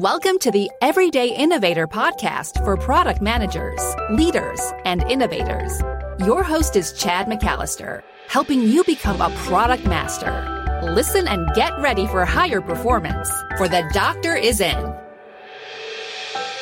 Welcome to the Everyday Innovator podcast for product managers, leaders, and innovators. Your host is Chad McAllister, helping you become a product master. Listen and get ready for higher performance, for the doctor is in.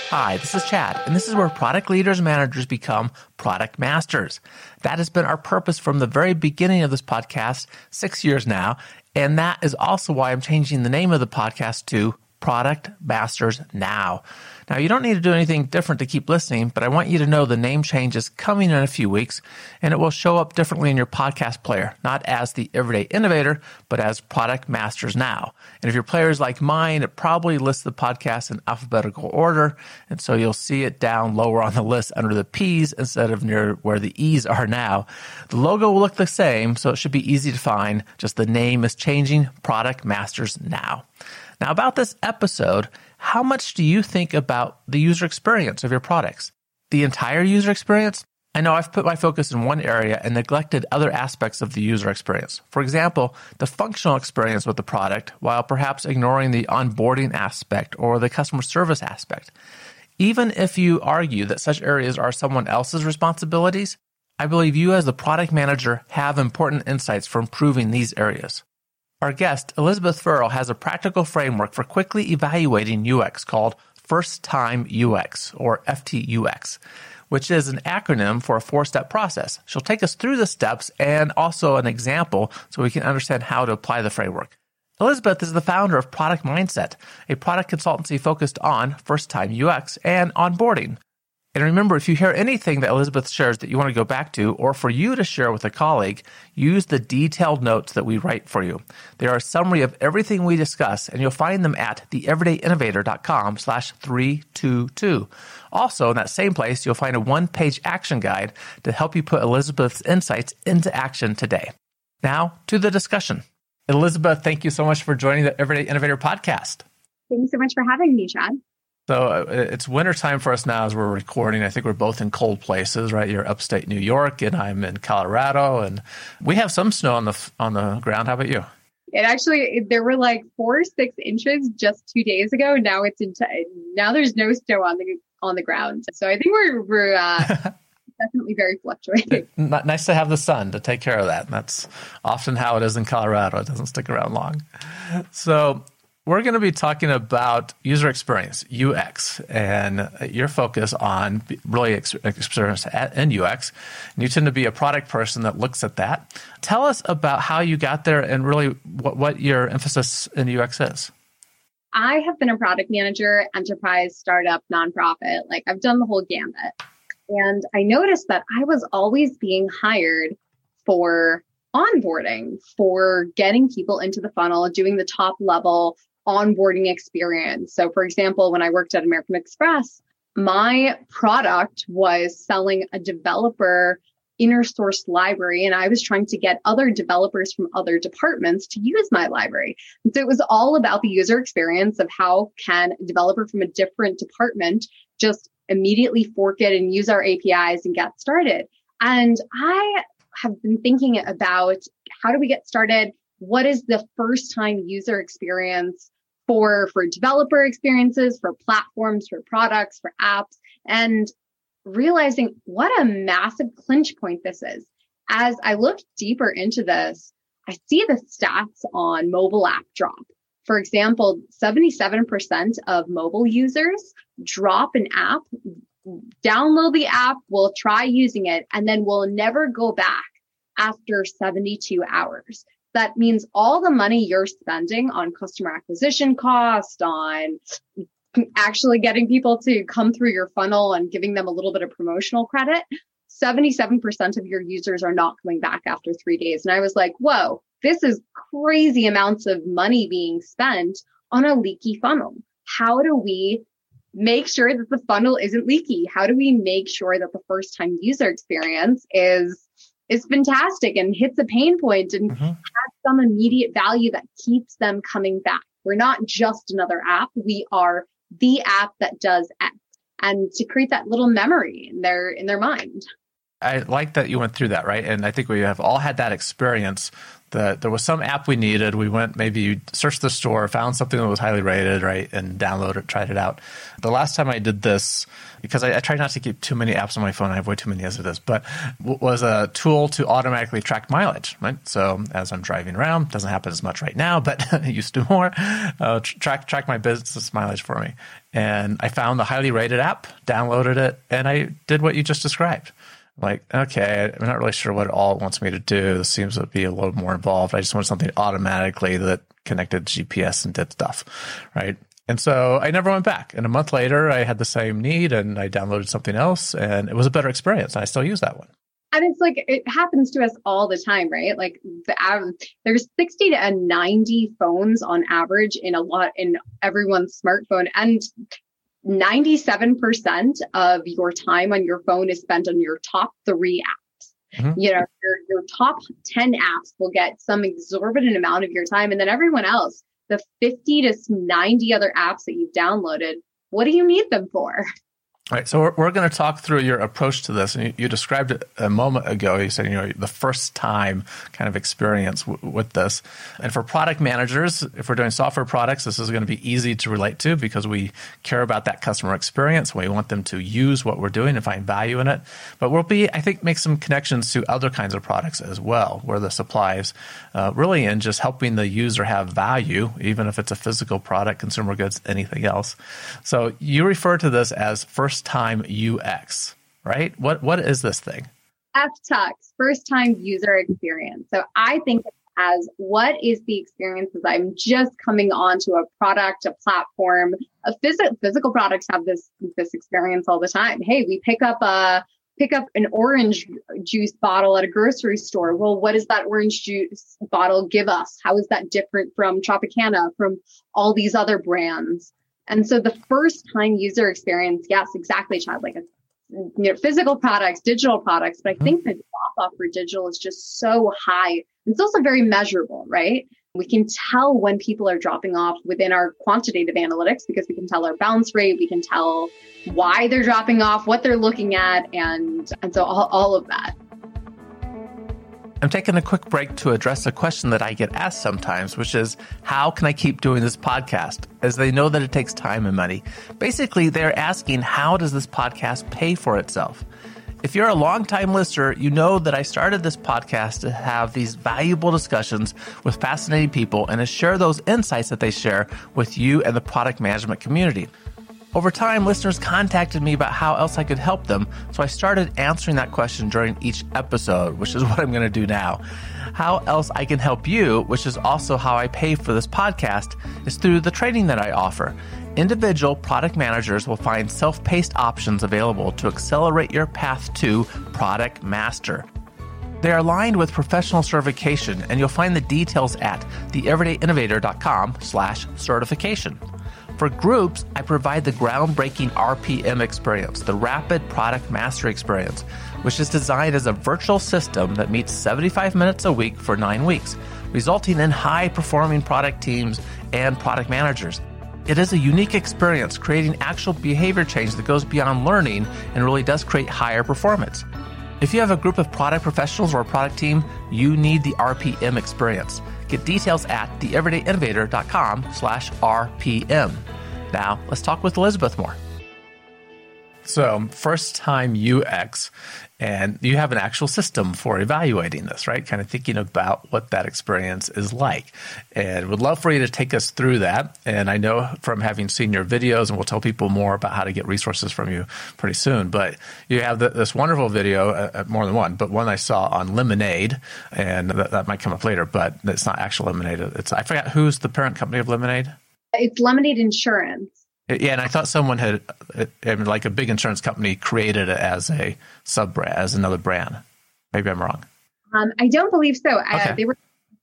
Hi, this is Chad, and this is where product leaders and managers become product masters. That has been our purpose from the very beginning of this podcast, 6 years now, and that is also why I'm changing the name of the podcast to Product Masters Now. Now, you don't need to do anything different to keep listening, but I want you to know the name change is coming in a few weeks, and it will show up differently in your podcast player, not as The Everyday Innovator, but as Product Masters Now. And if your player is like mine, it probably lists the podcast in alphabetical order, and so you'll see it down lower on the list under the P's instead of near where the E's are now. The logo will look the same, so it should be easy to find. Just the name is changing, Product Masters Now. Now, about this episode, how much do you think about the user experience of your products? The entire user experience? I know I've put my focus in one area and neglected other aspects of the user experience. For example, the functional experience with the product, while perhaps ignoring the onboarding aspect or the customer service aspect. Even if you argue that such areas are someone else's responsibilities, I believe you as the product manager have important insights for improving these areas. Our guest, Elizabeth Ferrao, has a practical framework for quickly evaluating UX called First Time UX, or FTUX, which is an acronym for a four-step process. She'll take us through the steps and also an example so we can understand how to apply the framework. Elizabeth is the founder of Product Mindset, a product consultancy focused on first-time UX and onboarding. And remember, if you hear anything that Elizabeth shares that you want to go back to, or for you to share with a colleague, use the detailed notes that we write for you. They are a summary of everything we discuss, and you'll find them at theeverydayinnovator.com/322. Also, in that same place, you'll find a one-page action guide to help you put Elizabeth's insights into action today. Now, to the discussion. Elizabeth, thank you so much for joining the Everyday Innovator podcast. Thanks so much for having me, Chad. So it's wintertime for us now as we're recording. I think we're both in cold places, right? You're upstate New York and I'm in Colorado, and we have some snow on the ground. How about you? It actually, there were like 4 or 6 inches just 2 days ago. Now it's now there's no snow on the ground. So I think we're definitely very fluctuating. Nice to have the sun to take care of that. And that's often how it is in Colorado. It doesn't stick around long. So we're going to be talking about user experience, UX, and your focus on really experience in UX. And you tend to be a product person that looks at that. Tell us about how you got there and really what your emphasis in UX is. I have been a product manager, enterprise, startup, nonprofit. Like, I've done the whole gamut. And I noticed that I was always being hired for onboarding, for getting people into the funnel, doing the top level onboarding experience. So for example, when I worked at American Express, my product was selling a developer inner source library, and I was trying to get other developers from other departments to use my library. So it was all about the user experience of how can a developer from a different department just immediately fork it and use our APIs and get started. And I have been thinking about, how do we get started? What is the first time user experience for developer experiences, for platforms, for products, for apps, and realizing what a massive clinch point this is. As I look deeper into this, I see the stats on mobile app drop. For example, 77% of mobile users drop an app, download the app, we'll try using it, and then we'll never go back after 72 hours. That means all the money you're spending on customer acquisition cost, on actually getting people to come through your funnel and giving them a little bit of promotional credit, 77% of your users are not coming back after 3 days. And I was like, whoa, this is crazy amounts of money being spent on a leaky funnel. How do we make sure that the funnel isn't leaky? How do we make sure that the first time user experience is fantastic and hits a pain point and has some immediate value that keeps them coming back? We're not just another app. We are the app that does X, and to create that little memory in their mind. I like that you went through that, right? And I think we have all had that experience that there was some app we needed. We went, maybe searched the store, found something that was highly rated, right? And downloaded it, tried it out. The last time I did this, because I try not to keep too many apps on my phone, I have way too many as it is, but was a tool to automatically track mileage, right? So as I'm driving around, doesn't happen as much right now, but I used to more, track my business mileage for me. And I found the highly rated app, downloaded it, and I did what you just described. Like, okay, I'm not really sure what all it wants me to do. This seems to be a little more involved. I just want something automatically that connected GPS and did stuff, right? And so I never went back. And a month later, I had the same need and I downloaded something else and it was a better experience. And I still use that one. And it's like, it happens to us all the time, right? Like there's 60 to 90 phones on average in everyone's smartphone, and 97% of your time on your phone is spent on your top 3 apps. Mm-hmm. You know, your top 10 apps will get some exorbitant amount of your time. And then everyone else, the 50 to 90 other apps that you've downloaded, what do you need them for? All right. So we're going to talk through your approach to this. And you described it a moment ago. You said, you know, the first time kind of experience with this. And for product managers, if we're doing software products, this is going to be easy to relate to because we care about that customer experience. We want them to use what we're doing and find value in it. But we'll be, I think, make some connections to other kinds of products as well, where this applies really in just helping the user have value, even if it's a physical product, consumer goods, anything else. So you refer to this as first-time UX, right? What is this thing? FTUX, first-time user experience. So I think as what is the experience as I'm just coming onto a product, a platform, a physical products have this experience all the time. Hey, we pick up an orange juice bottle at a grocery store. Well, what does that orange juice bottle give us? How is that different from Tropicana, from all these other brands? And so the first time user experience, yes, exactly, Chad, like, you know, physical products, digital products, but I think the drop-off for digital is just so high. It's also very measurable, right? We can tell when people are dropping off within our quantitative analytics because we can tell our bounce rate, we can tell why they're dropping off, what they're looking at, and so all of that. I'm taking a quick break to address a question that I get asked sometimes, which is, how can I keep doing this podcast? As they know that it takes time and money. Basically, they're asking, how does this podcast pay for itself? If you're a longtime listener, you know that I started this podcast to have these valuable discussions with fascinating people and to share those insights that they share with you and the product management community. Over time, listeners contacted me about how else I could help them, so I started answering that question during each episode, which is what I'm going to do now. How else I can help you, which is also how I pay for this podcast, is through the training that I offer. Individual product managers will find self-paced options available to accelerate your path to product master. They are aligned with professional certification, and you'll find the details at theeverydayinnovator.com/certification. For groups, I provide the groundbreaking RPM experience, the Rapid Product Mastery Experience, which is designed as a virtual system that meets 75 minutes a week for 9 weeks, resulting in high-performing product teams and product managers. It is a unique experience, creating actual behavior change that goes beyond learning and really does create higher performance. If you have a group of product professionals or a product team, you need the RPM experience. Get details at theeverydayinnovator.com/RPM. Now, let's talk with Elizabeth more. So, first-time UX, and you have an actual system for evaluating this, right? Kind of thinking about what that experience is like. And would love for you to take us through that. And I know from having seen your videos, and we'll tell people more about how to get resources from you pretty soon, but you have this wonderful video, more than one, but one I saw on Lemonade, and that might come up later, but it's not actual Lemonade. I forgot who's the parent company of Lemonade? It's Lemonade Insurance. Yeah, and I thought someone had, like a big insurance company, created it as a sub-brand, as another brand. Maybe I'm wrong. I don't believe so. Okay. They were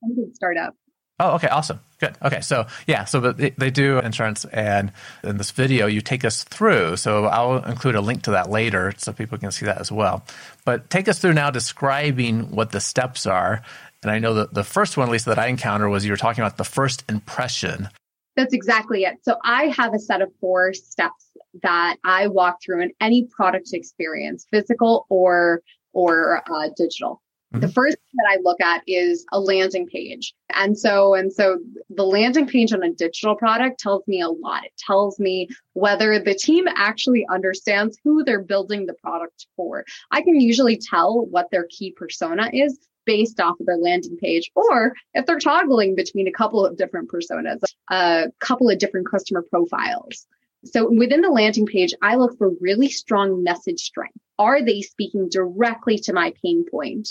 a startup. Oh, okay. Awesome. Good. Okay. So, yeah. So they do insurance. And in this video, you take us through. So I'll include a link to that later so people can see that as well. But take us through now describing what the steps are. And I know that the first one, at least that I encountered, was you were talking about the first impression. That's exactly it. So I have a set of 4 steps that I walk through in any product experience, physical or or digital. Mm-hmm. The first thing that I look at is a landing page. And so the landing page on a digital product tells me a lot. It tells me whether the team actually understands who they're building the product for. I can usually tell what their key persona is based off of their landing page, or if they're toggling between a couple of different personas, a couple of different customer profiles. So within the landing page, I look for really strong message strength. Are they speaking directly to my pain point?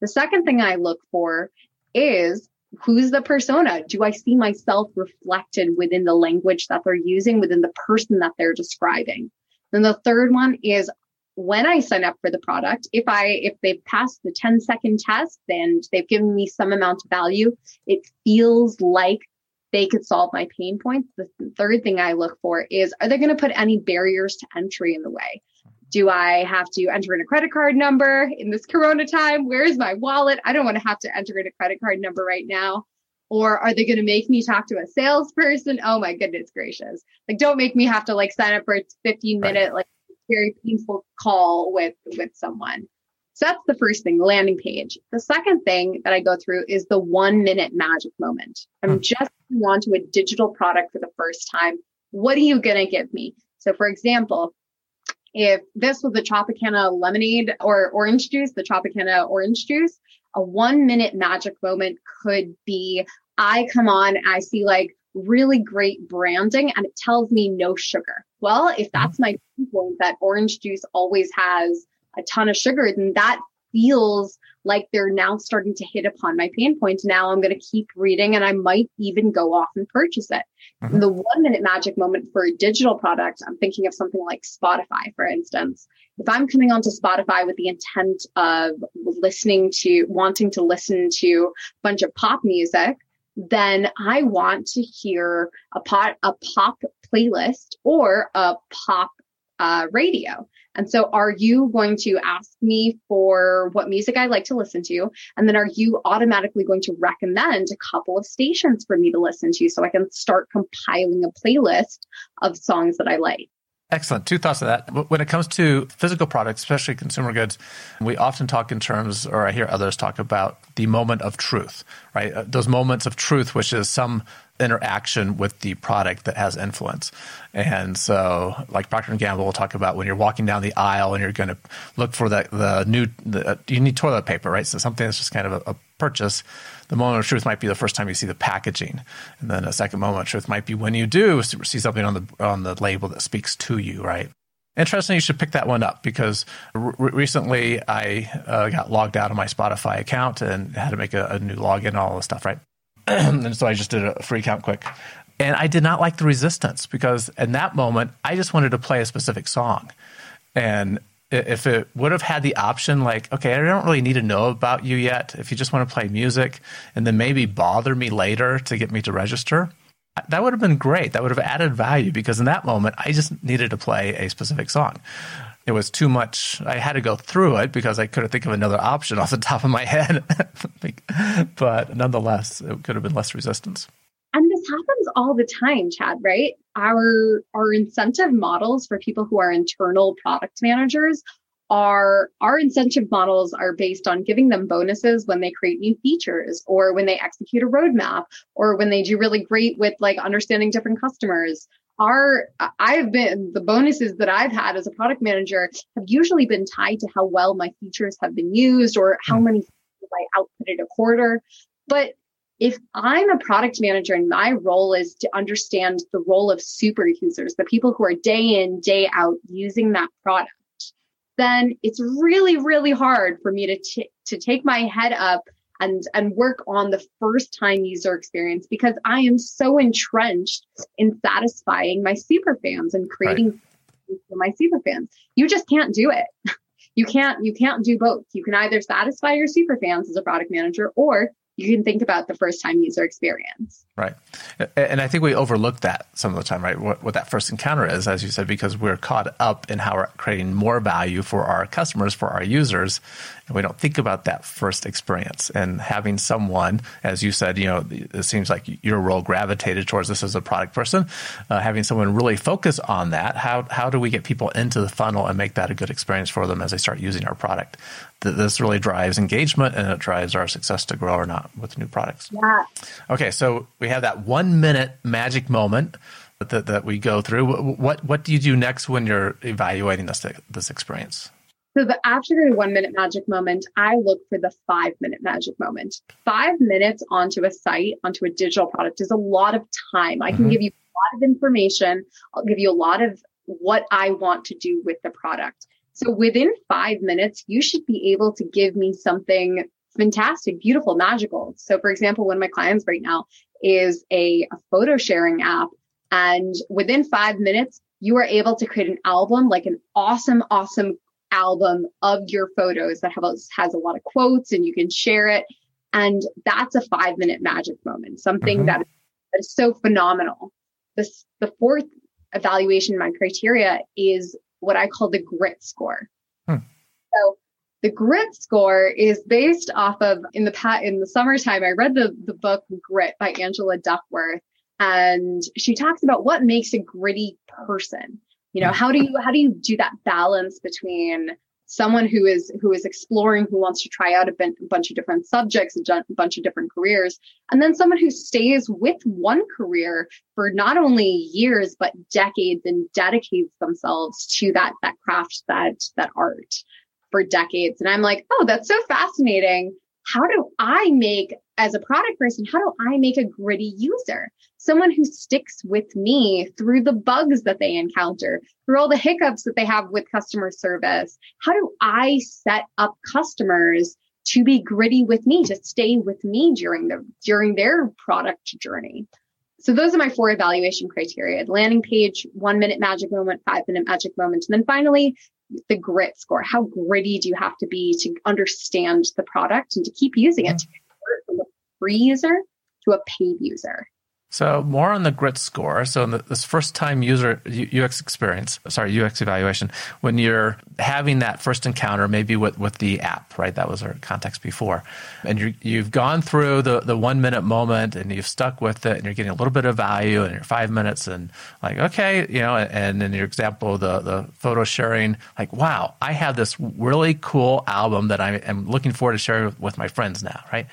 The second thing I look for is, who's the persona? Do I see myself reflected within the language that they're using, within the person that they're describing? Then the third one is, when I sign up for the product, if they've passed the 10-second test and they've given me some amount of value, it feels like they could solve my pain points. The third thing I look for is, are they going to put any barriers to entry in the way? Do I have to enter in a credit card number in this Corona time? Where is my wallet? I don't want to have to enter in a credit card number right now. Or are they going to make me talk to a salesperson? Oh my goodness gracious. Like, don't make me have to sign up for a 15-minute, right, very painful call with someone. So that's the first thing, the landing page. The second thing that I go through is the 1 minute magic moment. I'm just onto a digital product for the first time. What are you going to give me? So for example, if this was the Tropicana lemonade or orange juice, the Tropicana orange juice, a 1 minute magic moment could be, I come on, I see really great branding and it tells me no sugar. Well, if that's my point, that orange juice always has a ton of sugar, then that feels like they're now starting to hit upon my pain point. Now I'm going to keep reading and I might even go off and purchase it. Mm-hmm. The 1 minute magic moment for a digital product, I'm thinking of something like Spotify, for instance. If I'm coming onto Spotify with the intent of wanting to listen to a bunch of pop music, then I want to hear a pop playlist or a pop radio. And so are you going to ask me for what music I like to listen to? And then are you automatically going to recommend a couple of stations for me to listen to so I can start compiling a playlist of songs that I like? Excellent. Two thoughts on that. When it comes to physical products, especially consumer goods, we often talk in terms, or I hear others talk about the moment of truth, right? Those moments of truth, which is some interaction with the product that has influence. And so like Procter & Gamble will talk about when you're walking down the aisle and you're going to look for you need toilet paper, right? So something that's just kind of a purchase. The moment of truth might be the first time you see the packaging. And then a second moment of truth might be when you do see something on the label that speaks to you, right? Interesting, you should pick that one up because recently I got logged out of my Spotify account and had to make a new login and all this stuff, right? And so I just did a free count quick. And I did not like the resistance because in that moment, I just wanted to play a specific song. And if it would have had the option, okay, I don't really need to know about you yet. If you just want to play music and then maybe bother me later to get me to register, that would have been great. That would have added value because in that moment, I just needed to play a specific song. It was too much. I had to go through it because I couldn't think of another option off the top of my head. But nonetheless, it could have been less resistance. And this happens all the time, Chad, right? Our incentive models for people who are internal product managers our incentive models are based on giving them bonuses when they create new features or when they execute a roadmap or when they do really great with understanding different customers. The bonuses that I've had as a product manager have usually been tied to how well my features have been used or how many features I outputted a quarter. But if I'm a product manager and my role is to understand the role of super users, the people who are day in, day out using that product, then it's really, really hard for me to take my head up and work on the first time user experience because I am so entrenched in satisfying my super fans and creating for my super fans. You just can't do it. You can't do both. You can either satisfy your super fans as a product manager or you can think about the first time user experience. Right. And I think we overlook that some of the time, right? What that first encounter is, as you said, because we're caught up in how we're creating more value for our customers, for our users. And we don't think about that first experience. And having someone, as you said, you know, it seems like your role gravitated towards this as a product person, having someone really focus on that. How do we get people into the funnel and make that a good experience for them as they start using our product? This really drives engagement and it drives our success to grow or not with new products. Yeah. Okay, so we have that 1 minute magic moment that we go through. What do you do next when you're evaluating this experience? So after the 1 minute magic moment, I look for the 5 minute magic moment. 5 minutes onto a site, onto a digital product is a lot of time. I can give you a lot of information. I'll give you a lot of what I want to do with the product. So within 5 minutes, you should be able to give me something fantastic, beautiful, magical. So for example, one of my clients right now is a photo sharing app. And within 5 minutes, you are able to create an album, like an awesome album of your photos that has a lot of quotes and you can share it. And that's a 5 minute magic moment, something that is so phenomenal. The fourth evaluation, my criteria is what I call the grit score. So the grit score is based off of, in the summertime, I read the book Grit by Angela Duckworth. And she talks about what makes a gritty person. You know, how do you do that balance between someone who is exploring, who wants to try out a bunch of different subjects, a bunch of different careers, and then someone who stays with one career for not only years, but decades and dedicates themselves to that craft, that art for decades. And I'm like, oh, that's so fascinating. How do I make, as a product person, how do I make a gritty user? Someone who sticks with me through the bugs that they encounter, through all the hiccups that they have with customer service. How do I set up customers to be gritty with me, to stay with me during their product journey? So those are my four evaluation criteria: landing page, 1 minute magic moment, 5 minute magic moment. And then finally, the grit score. How gritty do you have to be to understand the product and to keep using it, to convert from a free user to a paid user? So more on the grit score. So in this first time user UX evaluation, when you're having that first encounter, maybe with the app, right? That was our context before. And you've gone through the 1 minute moment and you've stuck with it and you're getting a little bit of value and you're 5 minutes and like, okay, you know, and in your example, the photo sharing, like, wow, I have this really cool album that I am looking forward to sharing with my friends now, right?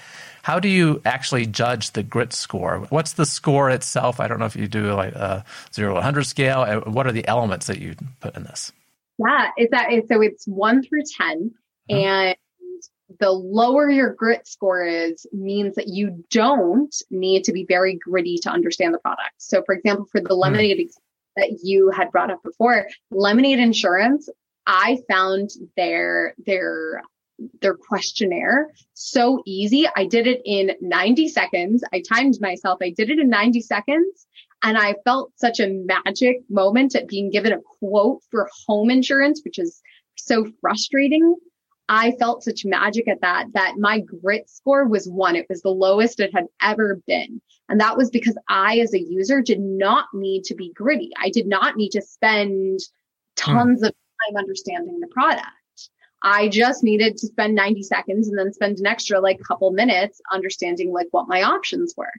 How do you actually judge the grit score? What's the score itself? I don't know if you do like a 0 to 100 scale. What are the elements that you put in this? Yeah, it's 1 through 10, and the lower your grit score is means that you don't need to be very gritty to understand the product. So, for example, for the Lemonade that you had brought up before, Lemonade Insurance, I found their questionnaire so easy. I did it in 90 seconds. I timed myself. I did it in 90 seconds. And I felt such a magic moment at being given a quote for home insurance, which is so frustrating. I felt such magic at that my grit score was 1. It was the lowest it had ever been. And that was because I, as a user, did not need to be gritty. I did not need to spend tons of time understanding the product. I just needed to spend 90 seconds and then spend an extra couple minutes understanding what my options were,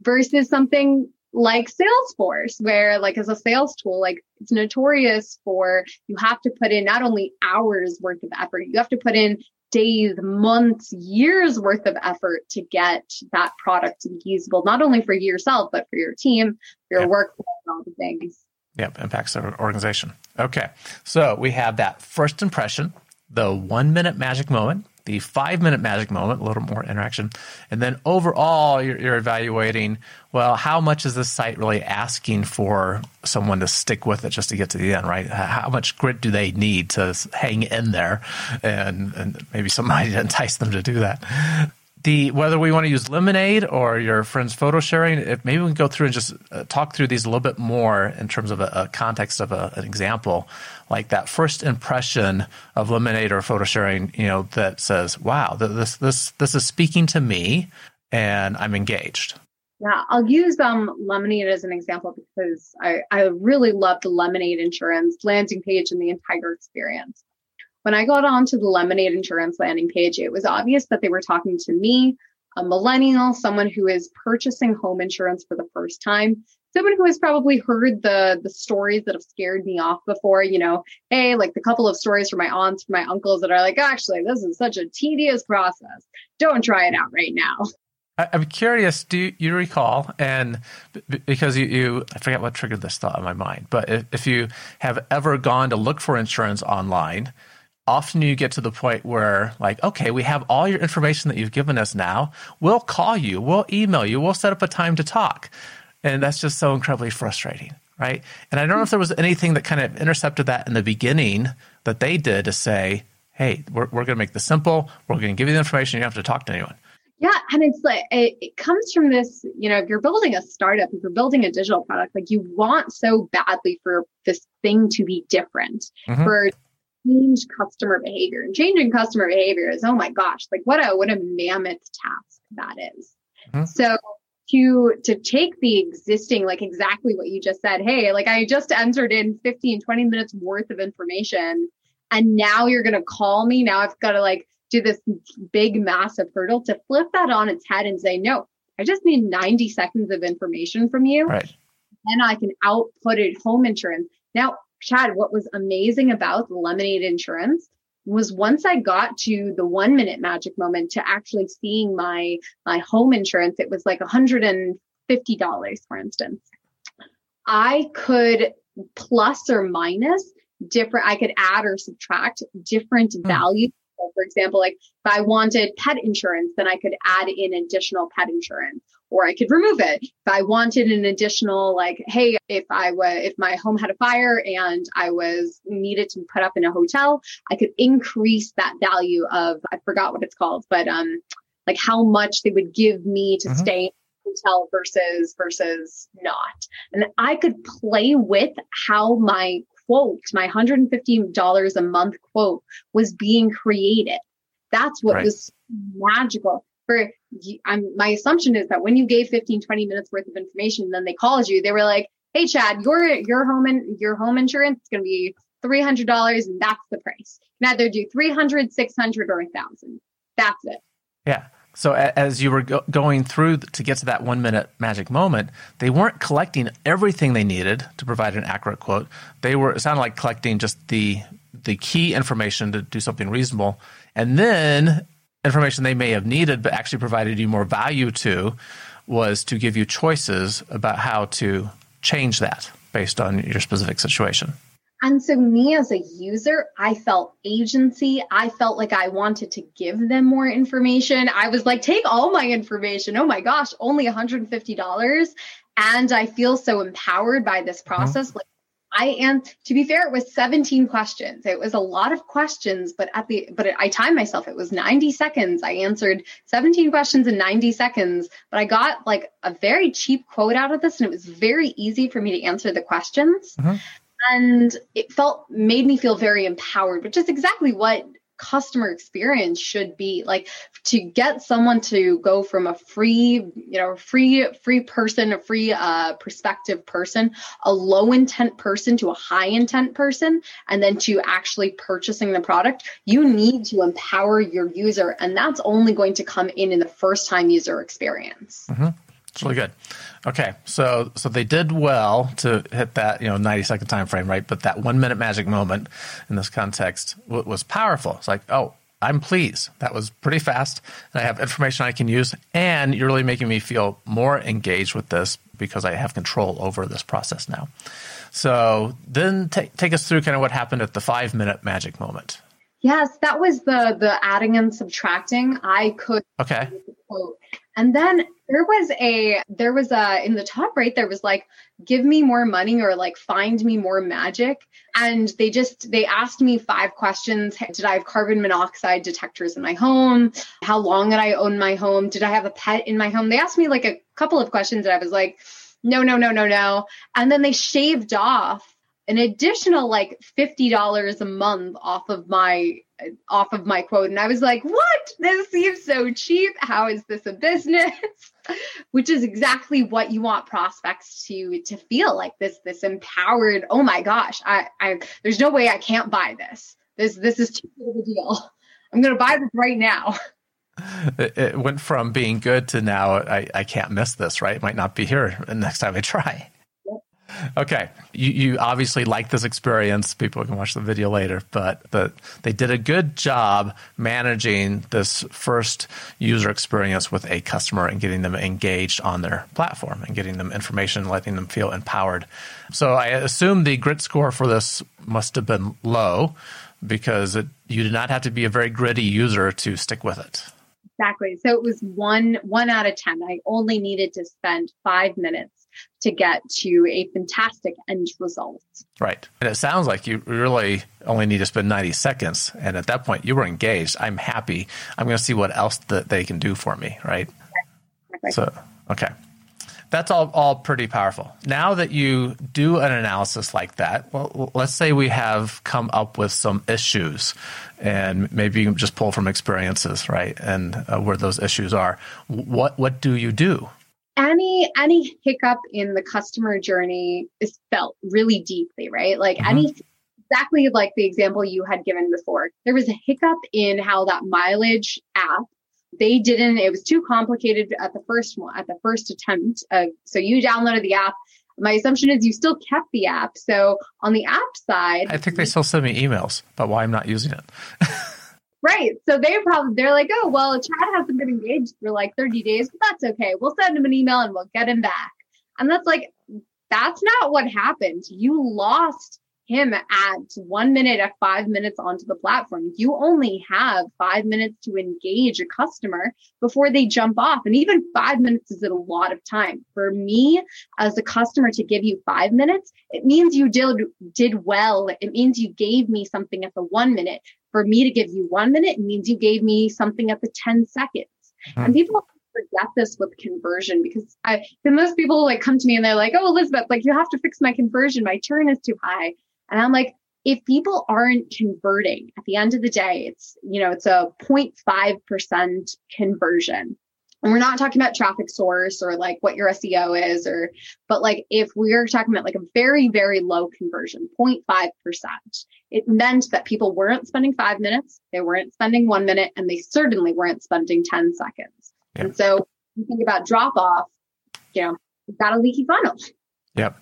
versus something like Salesforce, where as a sales tool, it's notorious for, you have to put in not only hours worth of effort, you have to put in days, months, years worth of effort to get that product to be usable, not only for yourself, but for your team, your workforce, all the things. Yep, impacts the organization. Okay, so we have that first impression, the 1 minute magic moment, the 5 minute magic moment, a little more interaction. And then overall, you're evaluating, well, how much is this site really asking for someone to stick with it just to get to the end, right? How much grit do they need to hang in there? And maybe somebody to entice them to do that. Whether we want to use Lemonade or your friend's photo sharing, maybe we can go through and just talk through these a little bit more in terms of a context of an example, like that first impression of Lemonade or photo sharing, you know, that says, wow, this is speaking to me. and I'm engaged. Yeah, I'll use Lemonade as an example because I really love the Lemonade Insurance landing page and the entire experience. When I got onto the Lemonade Insurance landing page, it was obvious that they were talking to me, a millennial, someone who is purchasing home insurance for the first time, someone who has probably heard the stories that have scared me off before, you know, hey, like the couple of stories from my aunts, from my uncles that are like, actually, this is such a tedious process. Don't try it out right now. I'm curious, do you recall, and because you I forget what triggered this thought in my mind, but if you have ever gone to look for insurance online, often you get to the point where like, okay, we have all your information that you've given us now. We'll call you, we'll email you, we'll set up a time to talk. And that's just so incredibly frustrating, right? And I don't know if there was anything that kind of intercepted that in the beginning that they did to say, hey, we're going to make this simple. We're going to give you the information. You don't have to talk to anyone. Yeah. And it's like, it comes from this, you know, if you're building a startup, if you're building a digital product, like you want so badly for this thing to be different, mm-hmm. for change customer behavior. And changing customer behavior is, oh my gosh, like what a mammoth task that is. Mm-hmm. So to take the existing, like exactly what you just said, hey, like I just entered in 15, 20 minutes worth of information and now you're going to call me. Now I've got to like, do this big, massive hurdle, to flip that on its head and say, no, I just need 90 seconds of information from you. Right. Then I can output it home insurance. Now, Chad, what was amazing about Lemonade Insurance was once I got to the 1 minute magic moment to actually seeing my home insurance, it was like $150, for instance. I could plus or minus different, I could add or subtract different values. For example, like if I wanted pet insurance, then I could add in additional pet insurance, or I could remove it. If I wanted an additional, like, hey, if my home had a fire and I was needed to put up in a hotel, I could increase that value of, I forgot what it's called, but like how much they would give me to stay in a hotel versus not. And I could play with how my quote, my $150 a month quote was being created. That's what was magical. My assumption is that when you gave 15, 20 minutes worth of information, and then they called you, they were like, hey, Chad, your home insurance is going to be $300. And that's the price. You can either do 300, 600 or 1,000. That's it. Yeah. So as you were going through to get to that 1 minute magic moment, they weren't collecting everything they needed to provide an accurate quote. It sounded like collecting just the key information to do something reasonable, and then information they may have needed but actually provided you more value to was to give you choices about how to change that based on your specific situation. And so me as a user, I felt agency. I felt like I wanted to give them more information. I was like, take all my information. Oh my gosh, only $150. And I feel so empowered by this process. Mm-hmm. To be fair, it was 17 questions. It was a lot of questions, but I timed myself. It was 90 seconds. I answered 17 questions in 90 seconds, but I got like a very cheap quote out of this and it was very easy for me to answer the questions. Mm-hmm. And it made me feel very empowered, which is exactly what customer experience should be. Like to get someone to go from a free person, a free prospective person, a low intent person to a high intent person, and then to actually purchasing the product, you need to empower your user. And that's only going to come in the first time user experience. Mm-hmm. It's really good. Okay. So they did well to hit that, 90-second time frame, right? But that 1 minute magic moment in this context was powerful. It's like, oh, I'm pleased. That was pretty fast. And I have information I can use. And you're really making me feel more engaged with this because I have control over this process now. So then take us through kind of what happened at the 5 minute magic moment. Yes, that was the adding and subtracting. I could. Okay. And then there was a, in the top right, there was like, give me more money or like, find me more magic. And they asked me 5 questions. Did I have carbon monoxide detectors in my home? How long had I owned my home? Did I have a pet in my home? They asked me like a couple of questions that I was like, no. And then they shaved off an additional like $50 a month off of my quote. And I was like, what? This seems so cheap. How is this a business? Which is exactly what you want prospects to feel like, this empowered, oh my gosh, I there's no way I can't buy this. This is too good of a deal. I'm going to buy this right now. It went from being good to now I can't miss this, right? It might not be here the next time I try. Okay. You obviously like this experience. People can watch the video later, but they did a good job managing this first user experience with a customer and getting them engaged on their platform and getting them information, letting them feel empowered. So I assume the grit score for this must have been low because you did not have to be a very gritty user to stick with it. Exactly. So it was one out of 10. I only needed to spend 5 minutes to get to a fantastic end result. Right. And it sounds like you really only need to spend 90 seconds. And at that point, you were engaged. I'm happy. I'm going to see what else that they can do for me, right? Perfect. So, okay. That's all pretty powerful. Now that you do an analysis like that, well, let's say we have come up with some issues, and maybe you can just pull from experiences, right? And where those issues are. What do you do? Any hiccup in the customer journey is felt really deeply, right? Like exactly like the example you had given before, there was a hiccup in how that mileage app, it was too complicated at the first attempt. So you downloaded the app. My assumption is you still kept the app. So on the app side, I think they still send me emails about why I'm not using it. Right. So they're like, oh, well, Chad hasn't been engaged for like 30 days, but that's okay. We'll send him an email and we'll get him back. And that's like, that's not what happened. You lost him at 1 minute, at 5 minutes onto the platform. You only have 5 minutes to engage a customer before they jump off. And even 5 minutes is a lot of time. For me, as a customer, to give you 5 minutes, it means you did well. It means you gave me something at the 1 minute. For me to give you 1 minute means you gave me something at the 10 seconds. Mm-hmm. And people forget this with conversion because most people like come to me and they're like, oh, Elizabeth, like you have to fix my conversion. My churn is too high. And I'm like, if people aren't converting at the end of the day, it's a 0.5% conversion. And we're not talking about traffic source or like what your SEO is, but like if we're talking about like a very, very low conversion, 0.5%, it meant that people weren't spending 5 minutes, they weren't spending 1 minute, and they certainly weren't spending 10 seconds. Yeah. And so you think about drop off, you've got a leaky funnel. Yep.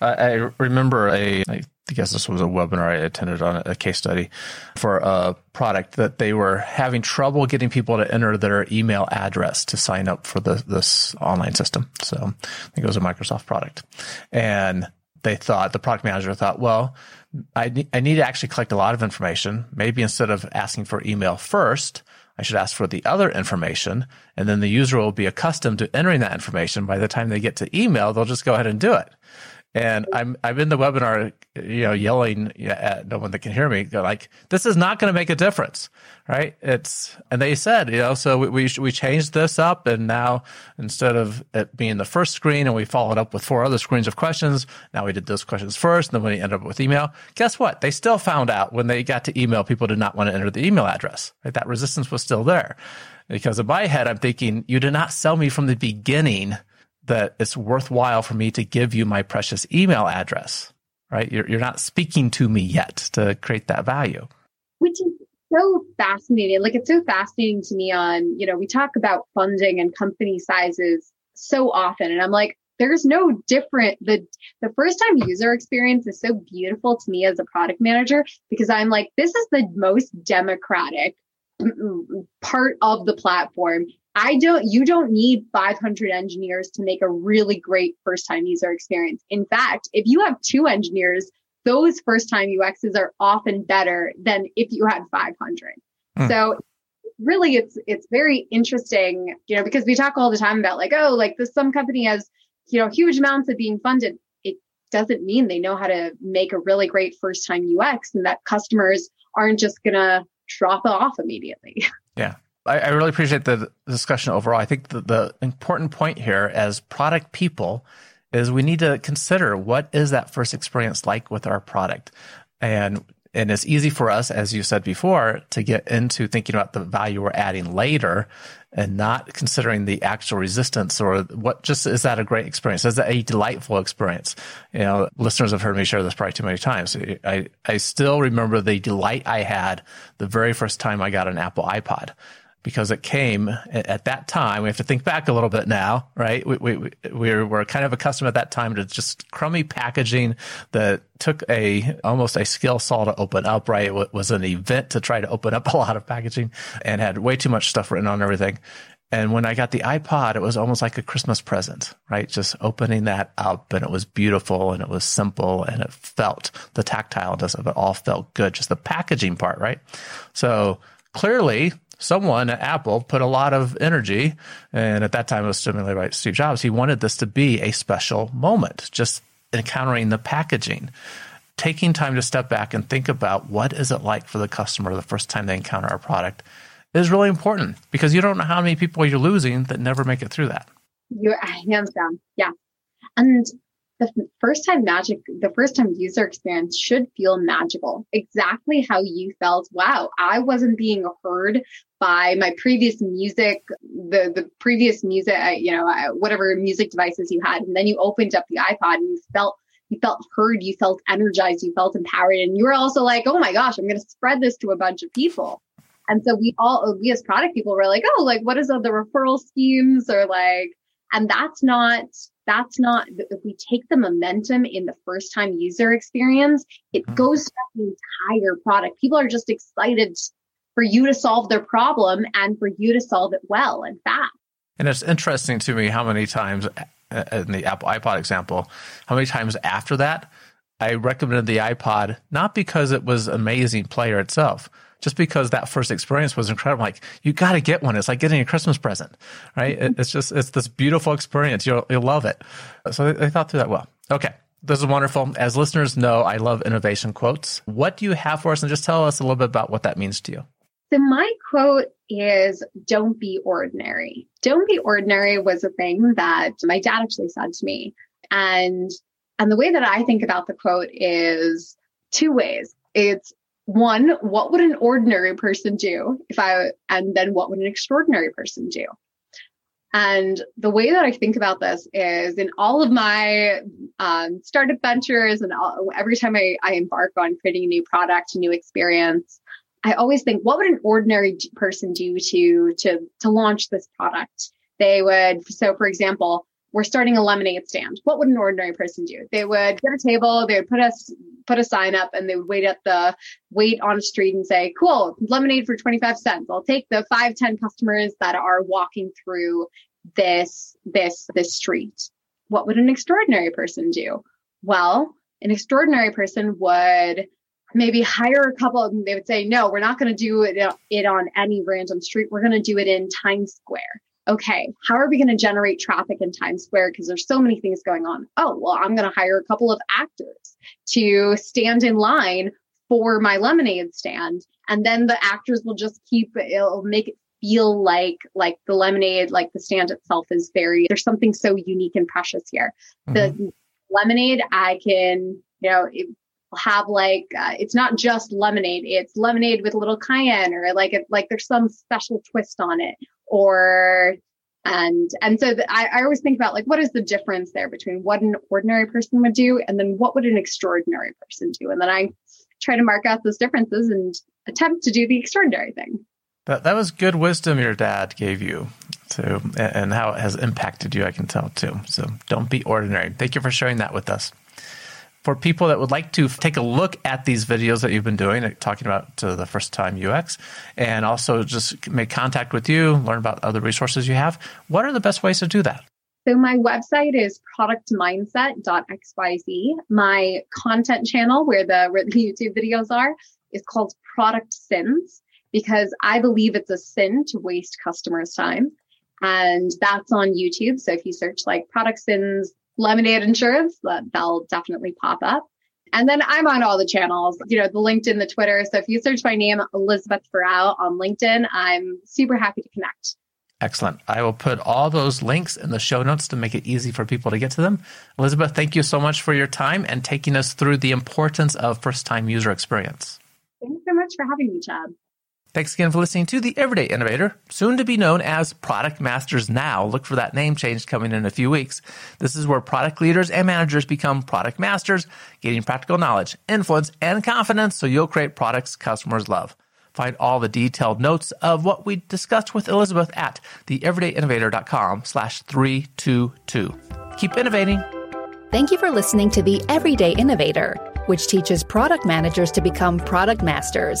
I remember I guess this was a webinar I attended on a case study for a product that they were having trouble getting people to enter their email address to sign up for this online system. So I think it was a Microsoft product. And the product manager thought, well, I need to actually collect a lot of information. Maybe instead of asking for email first, I should ask for the other information, and then the user will be accustomed to entering that information. By the time they get to email, they'll just go ahead and do it. And I'm in the webinar, yelling at no one that can hear me. They're like, this is not going to make a difference, right? And they said, so we changed this up, and now instead of it being the first screen and we followed up with 4 other screens of questions, now we did those questions first, and then we ended up with email. Guess what? They still found out when they got to email, people did not want to enter the email address, right? That resistance was still there. Because in my head, I'm thinking, you did not sell me from the beginning that it's worthwhile for me to give you my precious email address, right? You're not speaking to me yet to create that value. Which is so fascinating. Like, it's so fascinating to me we talk about funding and company sizes so often. And I'm like, there's no different. The first time user experience is so beautiful to me as a product manager, because I'm like, this is the most democratic part of the platform. You don't need 500 engineers to make a really great first-time user experience. In fact, if you have 2 engineers, those first-time UXs are often better than if you had 500. Mm. So really, it's very interesting, because we talk all the time about like, oh, like this, some company has, huge amounts of being funded. It doesn't mean they know how to make a really great first-time UX, and that customers aren't just going to drop off immediately. Yeah. I really appreciate the discussion overall. I think the important point here as product people is we need to consider what is that first experience like with our product. And it's easy for us, as you said before, to get into thinking about the value we're adding later and not considering the actual resistance or what just, is that a great experience? Is that a delightful experience? You know, listeners have heard me share this probably too many times. I still remember the delight I had the very first time I got an Apple iPod, because it came at that time. We have to think back a little bit now, right? We were kind of accustomed at that time to just crummy packaging that took almost a skill saw to open up, right? It was an event to try to open up a lot of packaging and had way too much stuff written on everything. And when I got the iPod, it was almost like a Christmas present, right? Just opening that up, and it was beautiful and it was simple and it felt, the tactileness of it all felt good, just the packaging part, right? So clearly, someone at Apple put a lot of energy, and at that time it was stimulated by Steve Jobs. He wanted this to be a special moment, just encountering the packaging, taking time to step back and think about what is it like for the customer the first time they encounter our product is really important, because you don't know how many people you're losing that never make it through that. Yeah. And the first time magic, the first time user experience should feel magical. Exactly how you felt. Wow, I wasn't being heard by my previous music, the previous music, whatever music devices you had. And then you opened up the iPod and you felt heard, you felt energized, you felt empowered. And you were also like, oh my gosh, I'm going to spread this to a bunch of people. And so we as product people were like, oh, like what is the referral schemes or like, and that's not, if we take the momentum in the first time user experience, it goes through the entire product. People are just excited for you to solve their problem and for you to solve it well and fast. And it's interesting to me how many times, in the Apple iPod example, how many times after that, I recommended the iPod, not because it was amazing player itself, just because that first experience was incredible. Like, you got to get one. It's like getting a Christmas present, right? It's this beautiful experience. You'll love it. So they thought through that well. Okay, this is wonderful. As listeners know, I love innovation quotes. What do you have for us? And just tell us a little bit about what that means to you. So my quote is, don't be ordinary. Don't be ordinary was a thing that my dad actually said to me. And the way that I think about the quote is two ways. It's, one, what would an ordinary person do and then what would an extraordinary person do? And the way that I think about this is in all of my startup ventures and every time I embark on creating a new product, a new experience, I always think, what would an ordinary person do to launch this product? They would, so for example, we're starting a lemonade stand. What would an ordinary person do? They would get a table, they would put a sign up, and they would wait on a street and say, cool, lemonade for 25 cents. I'll take the 5-10 customers that are walking through this street. What would an extraordinary person do? Well, an extraordinary person would maybe hire a couple of them. They would say, no, we're not going to do it on any random street. We're going to do it in Times Square. Okay, how are we going to generate traffic in Times Square? Because there's so many things going on. Oh, well, I'm going to hire a couple of actors to stand in line for my lemonade stand. And then the actors will just it'll make it feel like the lemonade, like the stand itself is there's something so unique and precious here. Mm-hmm. The lemonade, I can, it will have it's not just lemonade, it's lemonade with a little cayenne or like there's some special twist on it. I always think about what is the difference there between what an ordinary person would do and then what would an extraordinary person do? And then I try to mark out those differences and attempt to do the extraordinary thing. That was good wisdom your dad gave you too, and how it has impacted you, I can tell too. So don't be ordinary. Thank you for sharing that with us. For people that would like to take a look at these videos that you've been doing, talking about the first time UX, and also just make contact with you, learn about other resources you have, what are the best ways to do that? So my website is productmindset.xyz. My content channel where the YouTube videos are is called Product Sins, because I believe it's a sin to waste customers' time. And that's on YouTube. So if you search Product Sins, Lemonade Insurance, that'll definitely pop up. And then I'm on all the channels, the LinkedIn, the Twitter. So if you search my name, Elizabeth Ferrao on LinkedIn, I'm super happy to connect. Excellent. I will put all those links in the show notes to make it easy for people to get to them. Elizabeth, thank you so much for your time and taking us through the importance of first-time user experience. Thanks so much for having me, Chad. Thanks again for listening to The Everyday Innovator, soon to be known as Product Masters Now. Look for that name change coming in a few weeks. This is where product leaders and managers become product masters, gaining practical knowledge, influence, and confidence so you'll create products customers love. Find all the detailed notes of what we discussed with Elizabeth at theeverydayinnovator.com/322. Keep innovating. Thank you for listening to The Everyday Innovator, which teaches product managers to become product masters.